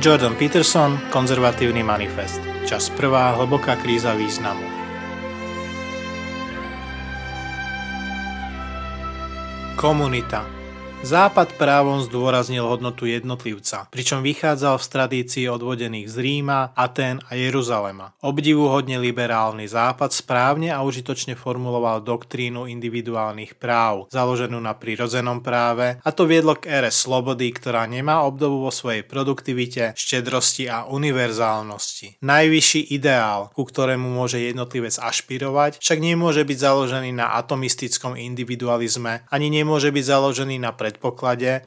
Jordan Peterson, Konzervatívny manifest. Časť prvá, hlboká kríza významu. Komunita. Západ právom zdôraznil hodnotu jednotlivca, pričom vychádzal z tradícií odvodených z Ríma, Atén a Jeruzalema. Obdivuhodne liberálny Západ správne a užitočne formuloval doktrínu individuálnych práv, založenú na prirodzenom práve, a to viedlo k ére slobody, ktorá nemá obdobu vo svojej produktivite, štedrosti a univerzálnosti. Najvyšší ideál, ku ktorému môže jednotlivec ašpirovať, však nemôže byť založený na atomistickom individualizme, ani nemôže byť založený na predpoklade,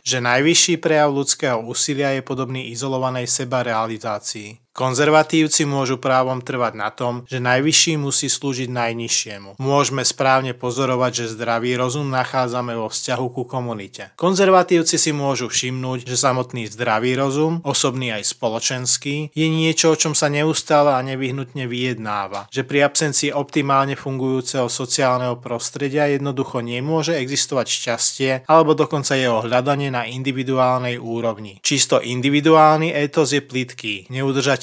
že najvyšší prejav ľudského úsilia je podobný izolovanej sebarealizácii. Konzervatívci môžu právom trvať na tom, že najvyšší musí slúžiť najnižšiemu. Môžeme správne pozorovať, že zdravý rozum nachádzame vo vzťahu ku komunite. Konzervatívci si môžu všimnúť, že samotný zdravý rozum, osobný aj spoločenský, je niečo, o čom sa neustále a nevyhnutne vyjednáva, že pri absencii optimálne fungujúceho sociálneho prostredia jednoducho nemôže existovať šťastie alebo dokonca jeho hľadanie na individuálnej úrovni. Čisto individuálny étos je plytký, neudržateľný,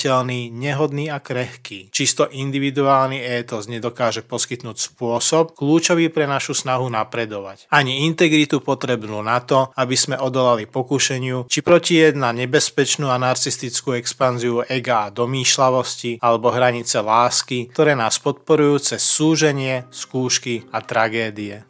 nehodný a krehký. Čisto individuálny étos nedokáže poskytnúť spôsob, kľúčový pre našu snahu napredovať. Ani integritu potrebnú na to, aby sme odolali pokušeniu, či protijedná na nebezpečnú a narcistickú expanziu ega a domýšľavosti, alebo hranice lásky, ktoré nás podporujú cez súženie, skúšky a tragédie.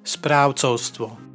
Správcovstvo.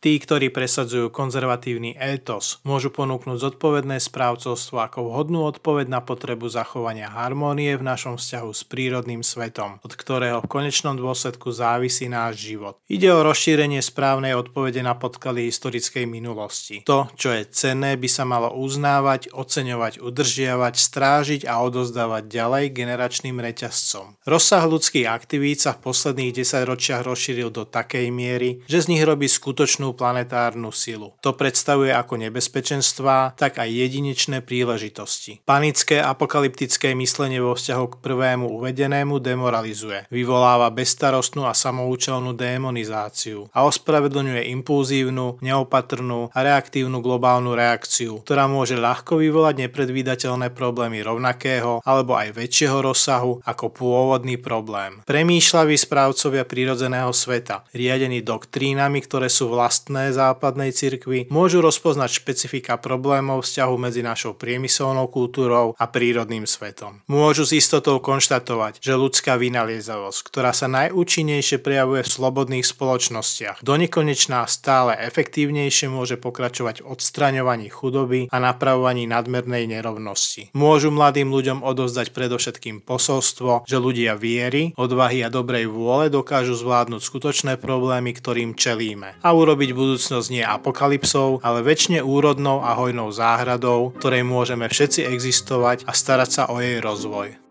Tí, ktorí presadzujú konzervatívny étos, môžu ponúknuť zodpovedné správcovstvo ako vhodnú odpoveď na potrebu zachovania harmónie v našom vzťahu s prírodným svetom, od ktorého v konečnom dôsledku závisí náš život. Ide o rozšírenie správnej odpovede na podklady historickej minulosti. To, čo je cenné, by sa malo uznávať, oceňovať, udržiavať, strážiť a odozdávať ďalej generačným reťazcom. Rozsah ľudských aktivít sa v posledných 10 ročiach rozšíril do takej miery, že z nich robí skutočnú planetárnu silu. To predstavuje ako nebezpečenstvá, tak aj jedinečné príležitosti. Panické apokalyptické myslenie vo vzťahu k prvému uvedenému demoralizuje, vyvoláva bezstarostnú a samoučelnú démonizáciu a ospravedlňuje impulzívnu, neopatrnú a reaktívnu globálnu reakciu, ktorá môže ľahko vyvolať nepredvídateľné problémy rovnakého alebo aj väčšieho rozsahu ako pôvodný problém. Premýšľaví správcovia prírodzeného sveta, riadení doktrínami, ktoré sú vlastné západnej cirkvi, môžu rozpoznať špecifika problémov vzťahu medzi našou priemyselnou kultúrou a prírodným svetom. Môžu s istotou konštatovať, že ľudská vynaliezavosť, ktorá sa najúčinnejšie prejavuje v slobodných spoločnostiach, donekonečná stále efektívnejšie môže pokračovať v odstraňovaní chudoby a napravovaní nadmernej nerovnosti. Môžu mladým ľuďom odovzdať predovšetkým posolstvo, že ľudia viery, odvahy a dobrej vôle dokážu zvládnuť skutočné problémy, ktorým čelíme, a urobiť budúcnosť nie apokalypsou, ale večne úrodnou a hojnou záhradou, ktorej môžeme všetci existovať a starať sa o jej rozvoj.